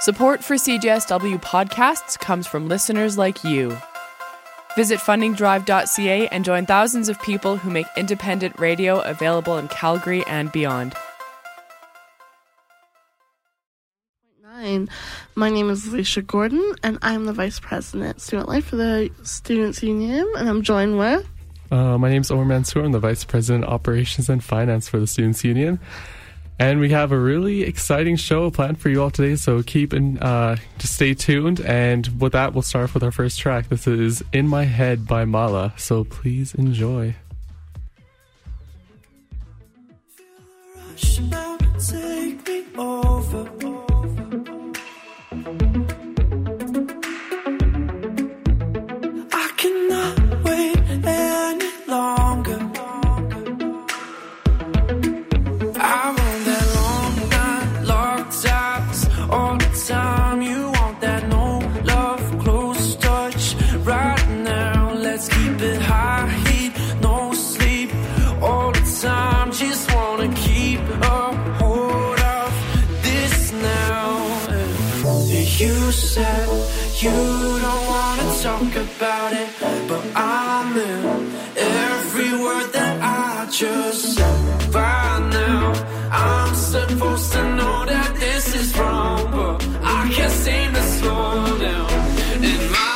Support for CJSW podcasts comes from listeners like you. Visit fundingdrive.ca and join thousands of people who make independent radio available in Calgary and beyond. My name is Alicia Gordon, and I'm the Vice President, Student Life for the Students' Union, and I'm joined with... my name is Omar Mansour. I'm the Vice President, Operations and Finance for the Students' Union. And we have a really exciting show planned for you all today, so keep in, just stay tuned. And with that, we'll start off with our first track. This is In My Head by Mala, so please enjoy. Feel the rush about to take me over. I cannot wait any longer. You don't want to talk about it, but I live every word that I just said. By now, I'm supposed to know that this is wrong, but I can't seem to slow down. In my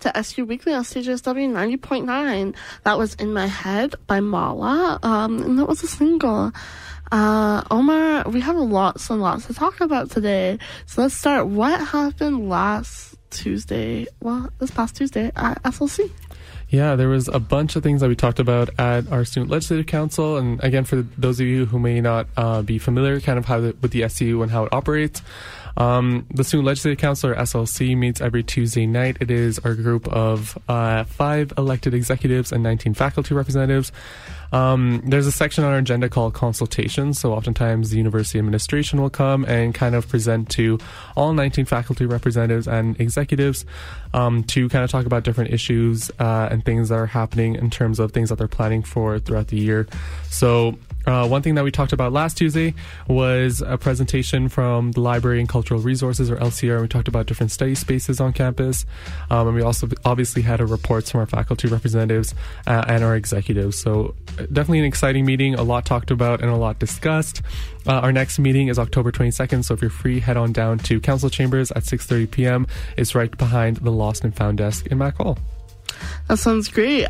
to SU Weekly on CJSW 90.9. That was In My Head by Mala, and that was a single. Omar, we have lots and lots to talk about today, so let's start. What happened this past Tuesday at SLC? Yeah, there was a bunch of things that we talked about at our Student Legislative Council, and again, for those of you who may not be familiar kind of with the SU and how it operates, the Student Legislative Council, or SLC, meets every Tuesday night. It is our group of 5 elected executives and 19 faculty representatives. There's a section on our agenda called consultations. So oftentimes the university administration will come and kind of present to all 19 faculty representatives and executives to kind of talk about different issues and things that are happening in terms of things that they're planning for throughout the year. So one thing that we talked about last Tuesday was a presentation from the Library and Cultural Resources, or LCR, and we talked about different study spaces on campus. And we also obviously had reports from our faculty representatives and our executives. So definitely an exciting meeting, a lot talked about and a lot discussed. Our next meeting is October 22nd, so if you're free, head on down to Council Chambers at 6:30 p.m. It's right behind the Lost and Found desk in Mac Hall. That sounds great.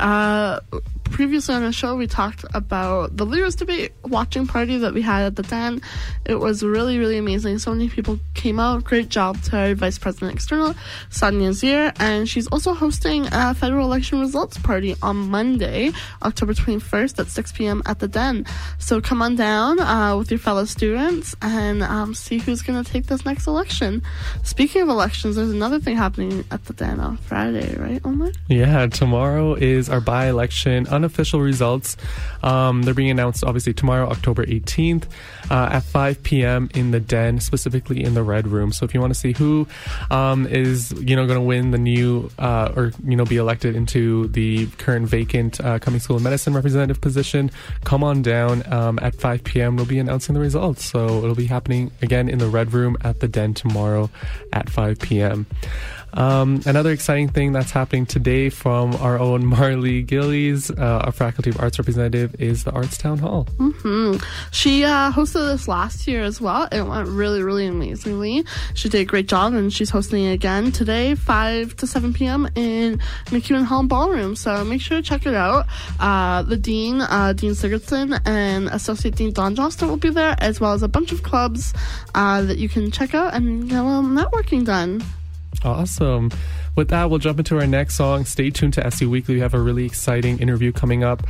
Previously on the show, we talked about the Leaders Debate watching party that we had at the Den. It was really, really amazing. So many people came out. Great job to our Vice President External, Sonia Zier. And she's also hosting a federal election results party on Monday, October 21st at 6 p.m. at the Den. So come on down with your fellow students and see who's going to take this next election. Speaking of elections, there's another thing happening at the Den on Friday, right, Omar? Yeah, tomorrow is our by-election unofficial results. They're being announced obviously tomorrow, October 18th at 5 p.m. in the Den, specifically in the Red Room. So if you want to see who is, you know, going to win the new or, you know, be elected into the current vacant Cummings School of Medicine representative position, come on down at 5 p.m. We'll be announcing the results. So it'll be happening again in the Red Room at the Den tomorrow at 5 p.m. Another exciting thing that's happening today from our own Marlee Gillies, our Faculty of Arts representative, is the Arts Town Hall. Mm-hmm. She hosted this last year as well. It went really, really amazingly. She did a great job, and she's hosting it again today, 5 to 7 p.m. in McEwen Hall Ballroom. So make sure to check it out. The Dean, Dean Sigurdsson, and Associate Dean Don Johnston will be there, as well as a bunch of clubs that you can check out and get a little networking done. Awesome. With that, we'll jump into our next song. Stay tuned to SU Weekly. We have a really exciting interview coming up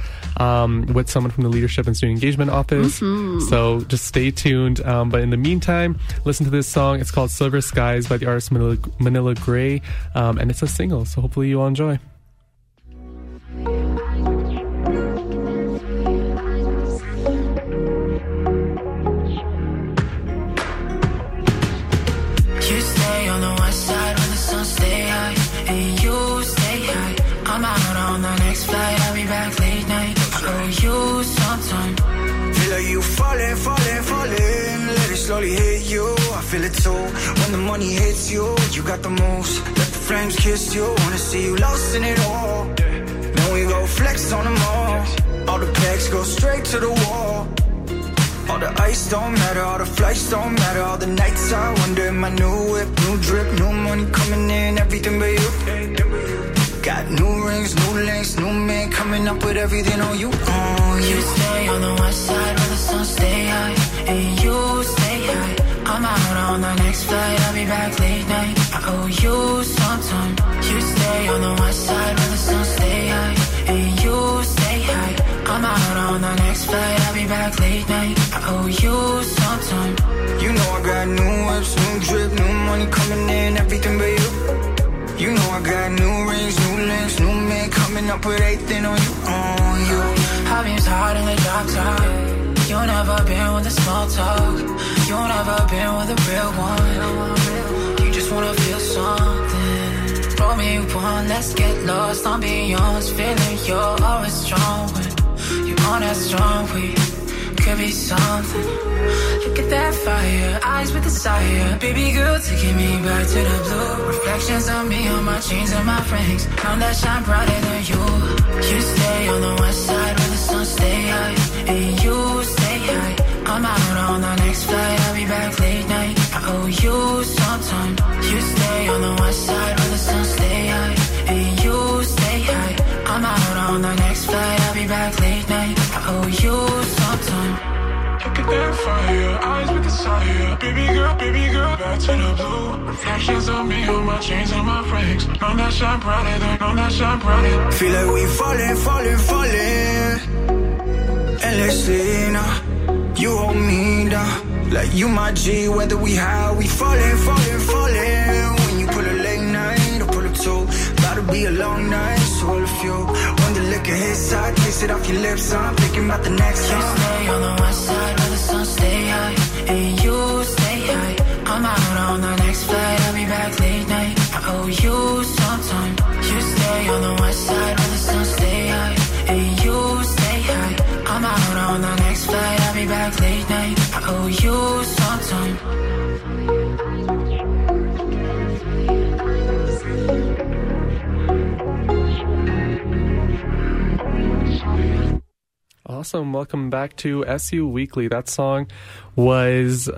with someone from the Leadership and Student Engagement Office. Mm-hmm. So just stay tuned. But in the meantime, listen to this song. It's called Silver Skies by the artist Manila Gray. And it's a single. So hopefully you all enjoy. You falling, falling, falling. Let it slowly hit you. I feel it too. When the money hits you, you got the moves. Let the flames kiss you. Wanna see you lost in it all. Then we go flex on them all. All the packs go straight to the wall. All the ice don't matter, all the flights don't matter. All the nights I wonder in my new whip, new drip, new money coming in, everything but you. Got new rings, new links, new man coming up with everything on you. You stay on the west side when the sun stay high, and you stay high. I'm out on the next flight, I'll be back late night. I owe you some time. You stay on the west side when the sun stay high, and you stay high. I'm out on the next flight, I'll be back late night. I owe you some time. You know I got new whips, new drip, new money coming in, everything but you. You know I got new rings, new links, new men coming up with everything on you, on you. I've been hard in the dark talk. You never been with the small talk. You never been with a real one. You just wanna feel something. Throw me one, let's get lost. I'm beyond feeling you're always strong when you're on that strong way. Could be something. Look at that fire, eyes with desire. Baby girl, taking me back to the blue. Reflections of me on my chains and my rings. Found that shine brighter than you. You stay on the west side when the sun stay high, and you stay high. I'm out on the next flight, I'll be back late night. I owe you some time. You stay on the west side when the sun stay high, and you stay high. I'm out on the next flight, I'll be back late night. I owe you some time. Look at that fire, eyes with desire. Baby girl, back to the blue. Reflections of me on my chains and my rings. On that shine brighter, on that shine brighter. Feel like we falling, falling, falling. LSC now, you hold me down. Like you my G, whether we high, we falling, falling, falling. When you pull a late night, I pull a toe. About to be a long night, so all of you. When the liquor hits, I kiss kiss it off your lips. I'm thinking about the next one. You stay on the west side where the sun stay high, and you stay high. I'm out on the next flight, I'll be back late night. I owe you some time. You stay on the west side where the sun stay high, and you stay high. I'm out on the next flight, I'll be back late night. I owe you some time. Awesome. Welcome back to SU Weekly. That song was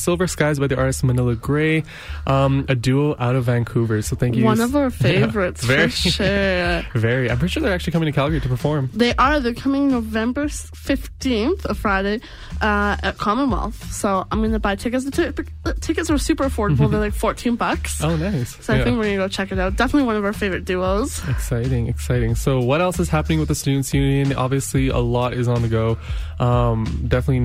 Silver Skies by the artist Manila Gray, a duo out of Vancouver. So thank you. One of our favorites, yeah, for sure. Very. I'm pretty sure they're actually coming to Calgary to perform. They are. They're coming November 15th, a Friday, at Commonwealth. So I'm going to buy tickets. The tickets are super affordable. They're like $14. Oh, nice. So yeah. I think we're going to go check it out. Definitely one of our favorite duos. Exciting, exciting. So what else is happening with the Students' Union? Obviously, a lot is on the go. Definitely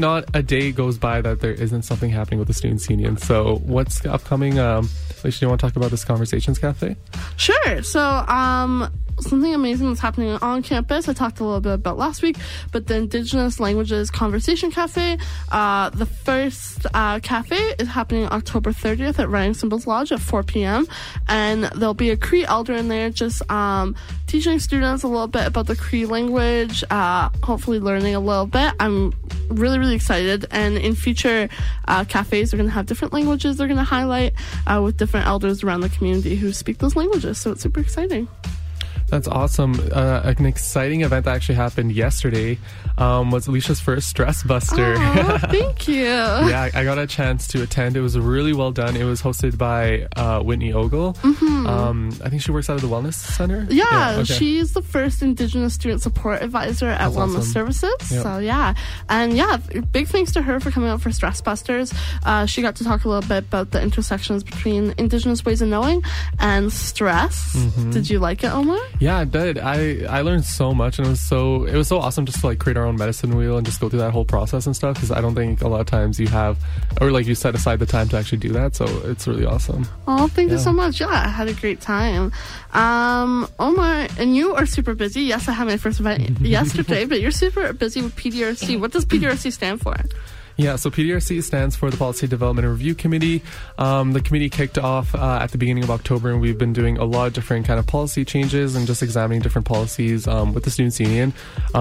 not a day goes by that there isn't something happening with the Students' Union. So what's upcoming? Alicia, do you want to talk about this Conversations Cafe? Sure. So something amazing that's happening on campus, I talked a little bit about last week, but the Indigenous Languages Conversation Cafe, the first cafe is happening October 30th at Writing Symbols Lodge at 4 p.m. and there'll be a Cree elder in there just teaching students a little bit about the Cree language, hopefully learning a little bit. I'm really, really excited, and in future cafes we're going to have different languages they're going to highlight with different elders around the community who speak those languages, so it's super exciting. That's awesome. An exciting event that actually happened yesterday was Alicia's first Stress Buster. Oh, thank you. Yeah, I got a chance to attend. It was really well done. It was hosted by Whitney Ogle. Mm-hmm. I think she works out of the Wellness Center. Yeah, okay. She's the first Indigenous Student Support Advisor at Wellness Services. Yep. So yeah. And yeah, big thanks to her for coming out for Stress Busters. She got to talk a little bit about the intersections between Indigenous ways of knowing and stress. Mm-hmm. Did you like it, Omar? Yeah, I did. I learned so much, and it was so awesome just to like create our own medicine wheel and just go through that whole process and stuff, because I don't think a lot of times you have, or like you set aside the time to actually do that, so it's really awesome. Oh, thank you so much. Yeah, I had a great time. Omar, and you are super busy. Yes, I had my first event yesterday, but you're super busy with PDRC. What does PDRC stand for? Yeah, so PDRC stands for the Policy Development Review Committee. The committee kicked off at the beginning of October, and we've been doing a lot of different kind of policy changes and just examining different policies with the Students' Union.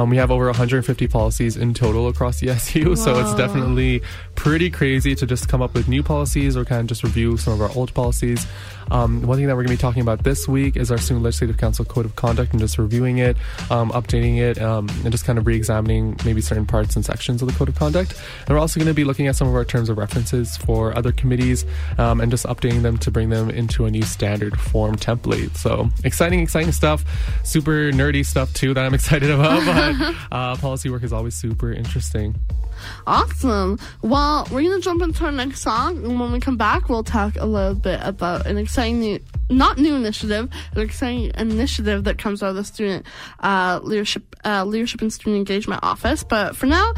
We have over 150 policies in total across the SU, so it's definitely pretty crazy to just come up with new policies or kind of just review some of our old policies. One thing that we're going to be talking about this week is our Student Legislative Council Code of Conduct, and just reviewing it, updating it, and just kind of re-examining maybe certain parts and sections of the Code of Conduct. And we're also going to be looking at some of our terms of references for other committees, and just updating them to bring them into a new standard form template. So exciting stuff, super nerdy stuff too that I'm excited about, but policy work is always super interesting. Awesome. Well, we're going to jump into our next song, and when we come back, we'll talk a little bit about an exciting initiative that comes out of the Student Leadership and Student Engagement Office. But for now,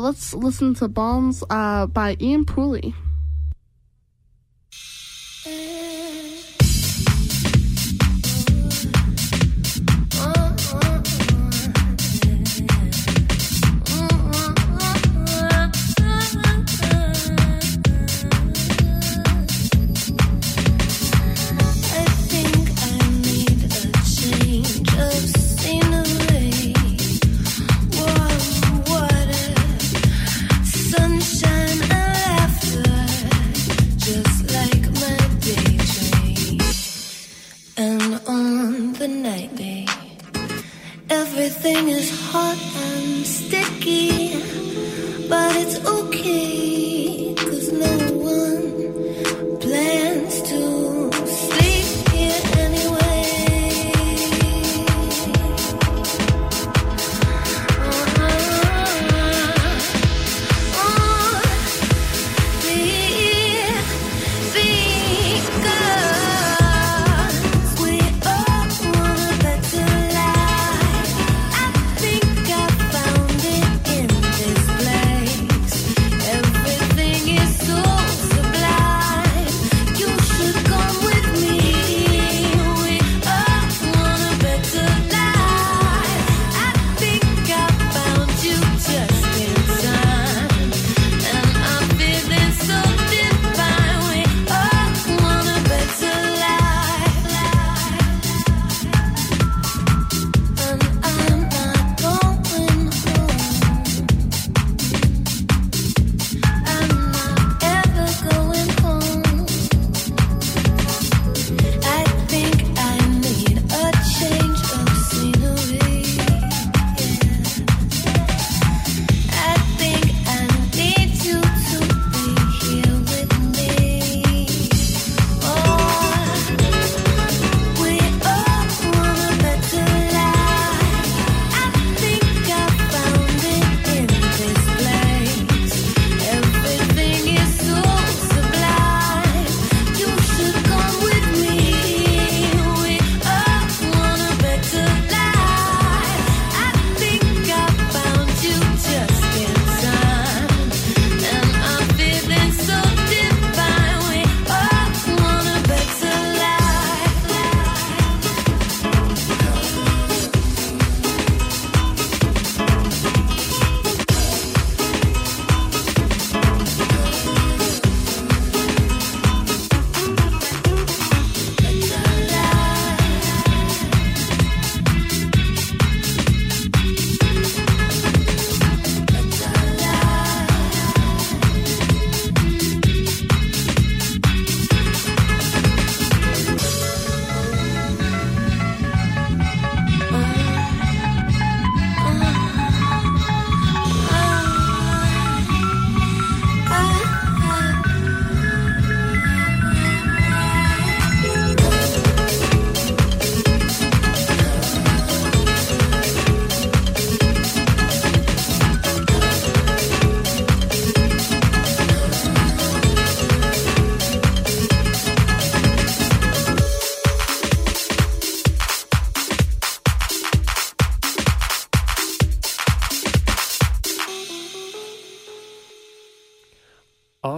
let's listen to Balms by Ian Pooley. Sunshine I left her.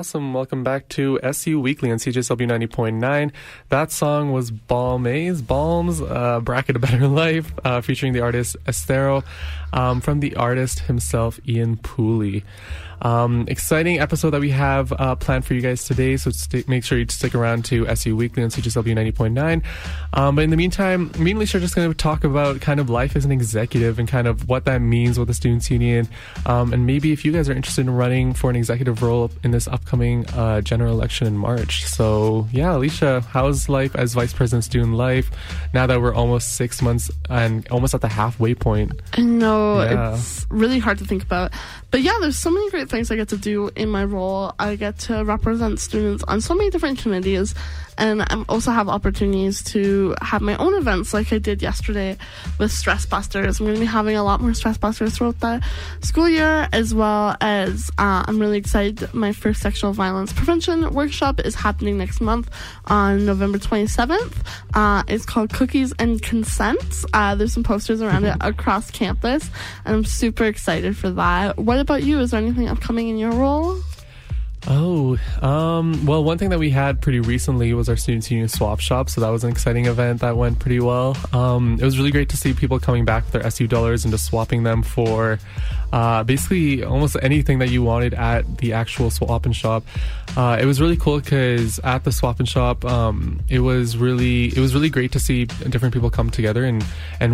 Awesome. Welcome back to SU Weekly on CJSW 90.9. That song was Balms, Bracket A Better Life, featuring the artist Estero, from the artist himself, Ian Pooley. Exciting episode that we have planned for you guys today, so make sure you stick around to SU Weekly on CJSW 90.9. But in the meantime, me and Alicia are just going to talk about kind of life as an executive and kind of what that means with the Students' Union, and maybe if you guys are interested in running for an executive role in this upcoming general election in March. So yeah, Alicia, how's life as Vice President Student Life now that we're almost 6 months and almost at the halfway point? I know, yeah. It's really hard to think about. But yeah, there's so many great things I get to do in my role. I get to represent students on so many different committees, and I also have opportunities to have my own events like I did yesterday with Stress Busters. I'm going to be having a lot more Stress Busters throughout the school year, as well as I'm really excited. My first sexual violence prevention workshop is happening next month on November 27th. It's called Cookies and Consent. There's some posters around it across campus, and I'm super excited for that. What about you? Is there anything upcoming in your role? Well, one thing that we had pretty recently was our Students' Union Swap Shop, so that was an exciting event that went pretty well. It was really great to see people coming back with their SU dollars and just swapping them for basically almost anything that you wanted at the actual swap and shop. It was really cool because at the swap and shop, it was really great to see different people come together and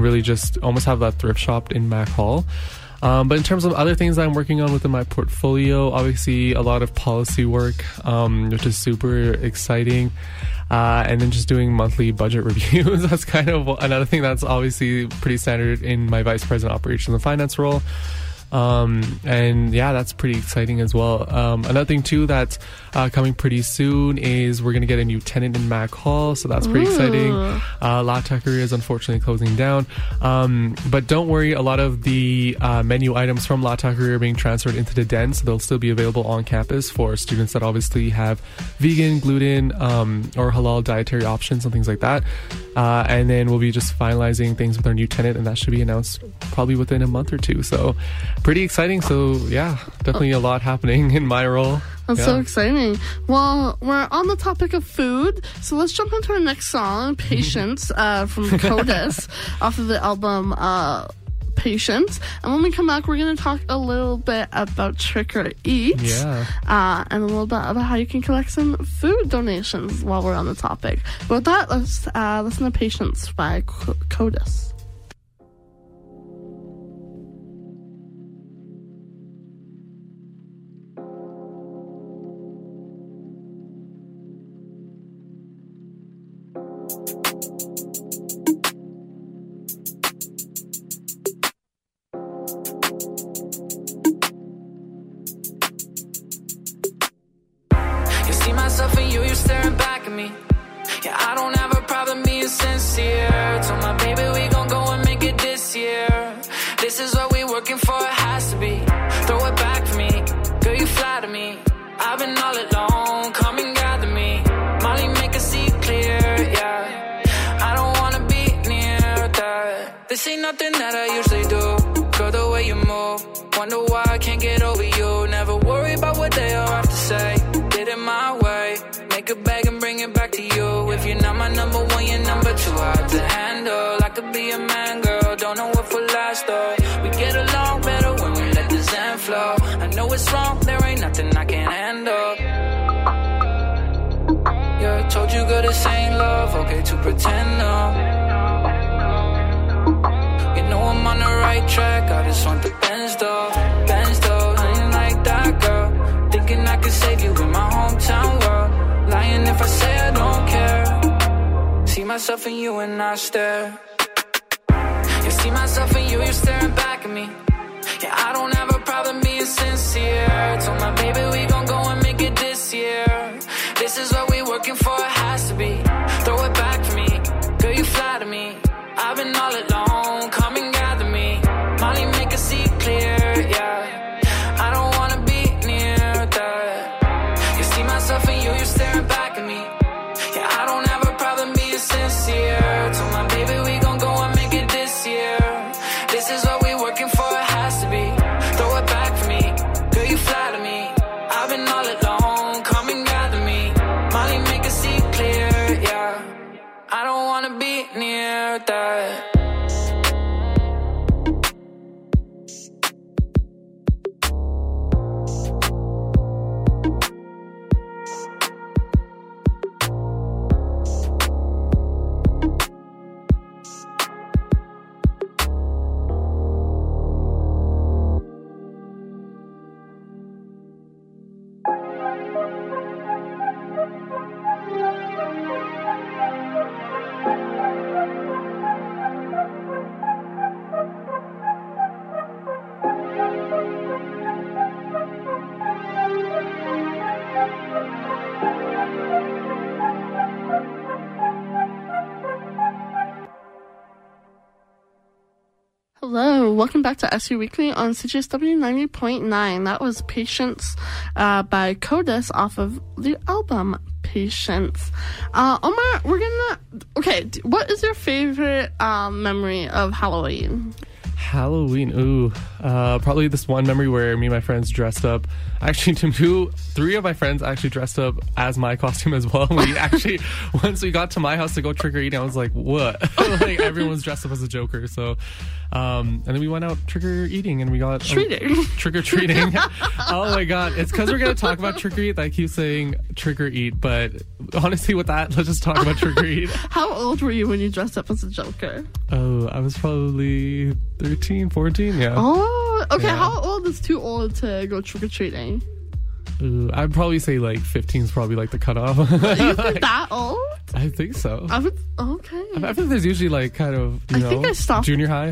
really just almost have that thrift shop in Mac Hall. But in terms of other things that I'm working on within my portfolio, obviously a lot of policy work, which is super exciting. And then just doing monthly budget reviews. That's kind of another thing that's obviously pretty standard in my Vice President Operations and Finance role. And yeah, that's pretty exciting as well. Another thing too that's coming pretty soon is we're going to get a new tenant in Mac Hall, so that's pretty exciting. La Taqueria is unfortunately closing down, but don't worry, a lot of the menu items from La Taqueria are being transferred into the den, so they'll still be available on campus for students that obviously have vegan, gluten, or halal dietary options and things like that. And then we'll be just finalizing things with our new tenant, and that should be announced probably within a month or two, so pretty exciting. So yeah, definitely a lot happening in my role. That's so exciting. Well, we're on the topic of food, so let's jump into our next song, Patience, from Codis, off of the album Patience. And when we come back, we're going to talk a little bit about Trick or Eat, and a little bit about how you can collect some food donations while we're on the topic. But with that, let's listen to Patience by Codis. right near that. Welcome back to SU Weekly on CJSW 90.9. That was Patience by Codis off of the album Patience. Omar, we're gonna... Okay, what is your favorite memory of Halloween? Halloween, ooh. Probably this one memory where me and my friends dressed up. Actually, three of my friends actually dressed up as my costume as well. We actually, once we got to my house to go trick-or-eating, I was like, what? Like, everyone's dressed up as a Joker. So, and then we went out trick-or-eating and we got... Trick-or-treating. Oh my God. It's because we're going to talk about trick-or-eat. I keep saying trick-or-eat, but honestly with that, let's just talk about trick-or-eat. How old were you when you dressed up as a Joker? Oh, I was probably 13, 14, yeah. Oh, okay. Yeah. How old is too old to go trick-or-treating? I'd probably say like 15 is probably like the cutoff. You think like, that old? I think so. Okay. I think there's usually like kind of, I stopped junior high,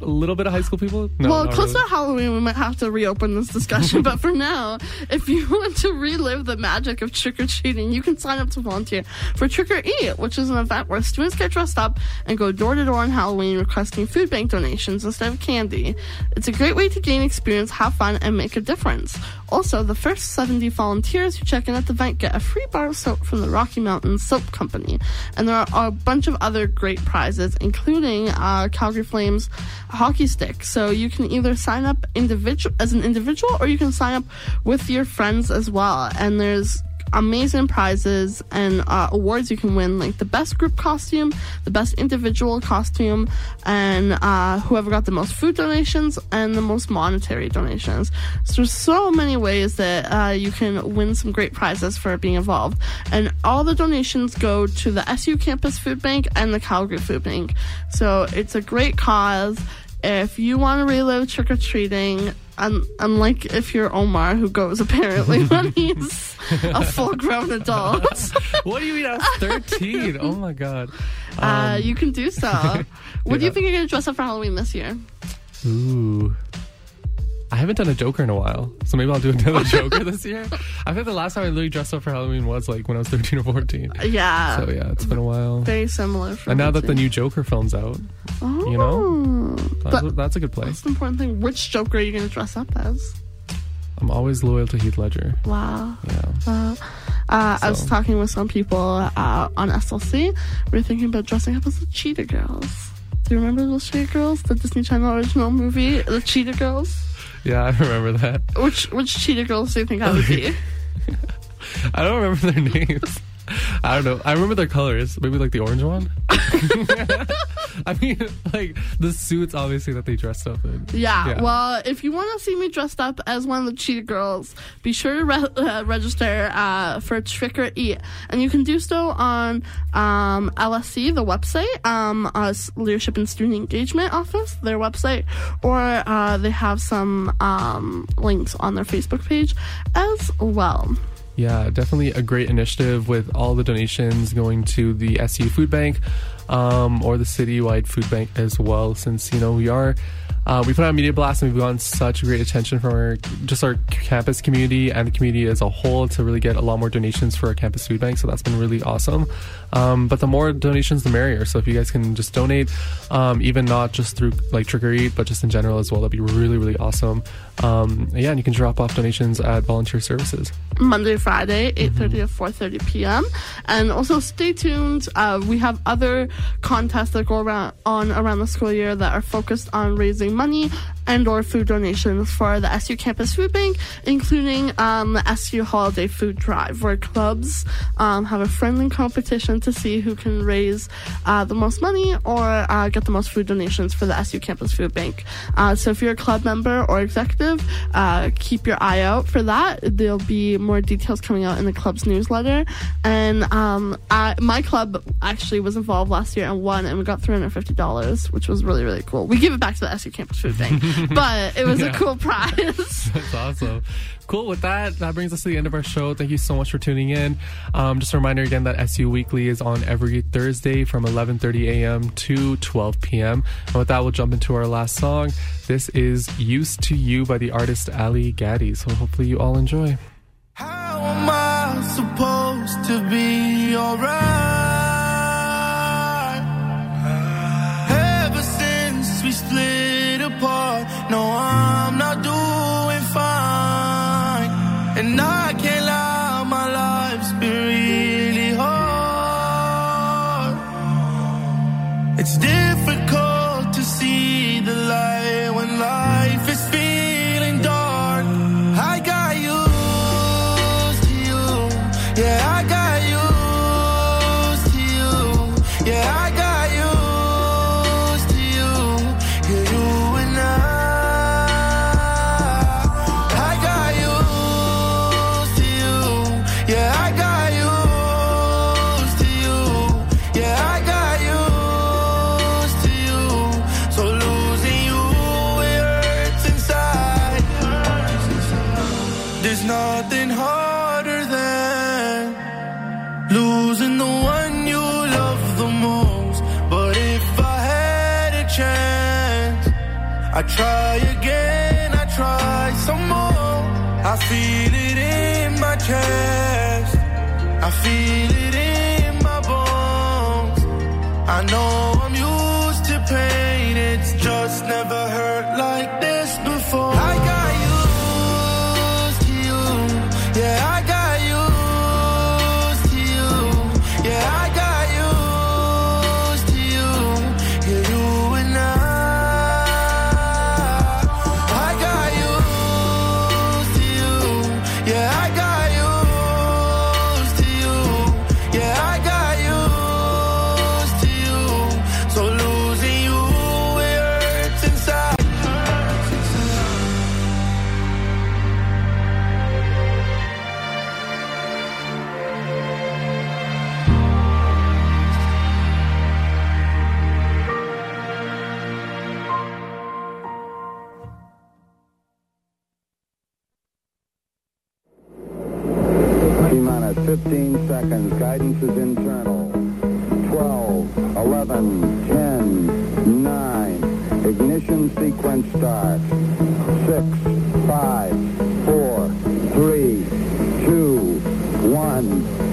a little bit of high school people. No, well, close really. To Halloween, we might have to reopen this discussion. But for now, if you want to relive the magic of trick-or-treating, you can sign up to volunteer for Trick or Eat, which is an event where students get dressed up and go door-to-door on Halloween requesting food bank donations instead of candy. It's a great way to gain experience, have fun, and make a difference. Also, the first 70 volunteers who check in at the event get a free bar of soap from the Rocky Mountain Soap Company. And there are a bunch of other great prizes, including Calgary Flames hockey stick. So you can either sign up as an individual or you can sign up with your friends as well. And there's amazing prizes and awards you can win, like the best group costume, the best individual costume, and whoever got the most food donations and the most monetary donations. So there's so many ways that you can win some great prizes for being involved. And all the donations go to the SU Campus Food Bank and the Calgary Food Bank. So it's a great cause. If you want to relive trick-or-treating, unlike if you're Omar, who goes apparently when he's a full-grown adult. What do you mean I was 13? Oh, my God. You can do so. What do you think you're going to dress up for Halloween this year? Ooh. I haven't done a Joker in a while, so maybe I'll do another Joker this year. I think the last time I really dressed up for Halloween was like when I was 13 or 14. Yeah. So, yeah, it's been a while. Very similar. And now that the new Joker film's out, you know, that's a good place. That's the important thing. Which Joker are you going to dress up as? I'm always loyal to Heath Ledger. Wow. Yeah. I was talking with some people on SLC. We're thinking about dressing up as the Cheetah Girls. Do you remember those Cheetah Girls? The Disney Channel original movie, The Cheetah Girls? Yeah, I remember that. Which Cheetah Girls do you think I would be? I don't remember their names. I don't know. I remember their colors. Maybe like the orange one? I mean, like the suits obviously that they dressed up in. Yeah. Well, if you want to see me dressed up as one of the Cheetah Girls, be sure to register for Trick or Eat. And you can do so on LSC, the website, Leadership and Student Engagement Office, their website, or they have some links on their Facebook page as well. Yeah, definitely a great initiative with all the donations going to the SU Food Bank or the citywide food bank as well, since, you know, we put out a media blast and we've gotten such great attention from our campus community and the community as a whole to really get a lot more donations for our campus food bank. So that's been really awesome. But the more donations, the merrier. So if you guys can just donate, even not just through like Trick or Eat, but just in general as well, that'd be really, really awesome. And you can drop off donations at volunteer services. Monday, Friday, 8:30 to 4:30 p.m. And also stay tuned. We have other contests that go around the school year that are focused on raising money and/or food donations for the SU Campus Food Bank, including the SU Holiday Food Drive, where clubs have a friendly competition to see who can raise the most money or get the most food donations for the SU Campus Food Bank. So if you're a club member or executive, keep your eye out for that. There'll be more details coming out in the club's newsletter. And my club actually was involved last year and won, and we got $350, which was really, really cool. We give it back to the SU Campus Food Bank, but it was a cool prize. That's awesome. Cool. With that, that brings us to the end of our show. Thank you so much for tuning in. Just a reminder again that SU Weekly is on every Thursday from 11:30 a.m. to 12 p.m. And with that, we'll jump into our last song. This is Used to You by the artist Ali Gaddy. So hopefully you all enjoy. How am I supposed to be alright? Ever since we split apart, no, I'm not doing fine. And I can't lie, my life's been really hard. It's difficult to see the light when life is feeling. I try again, I try some more. I feel it in my chest, I feel it in my bones. I know I'm used to pain, it's just never hurt like this before. I got used to you, yeah. I got used to you, yeah. I got guidance is internal. 12, 11, 10, 9. Ignition sequence starts. 6, 5, 4, 3, 2, 1.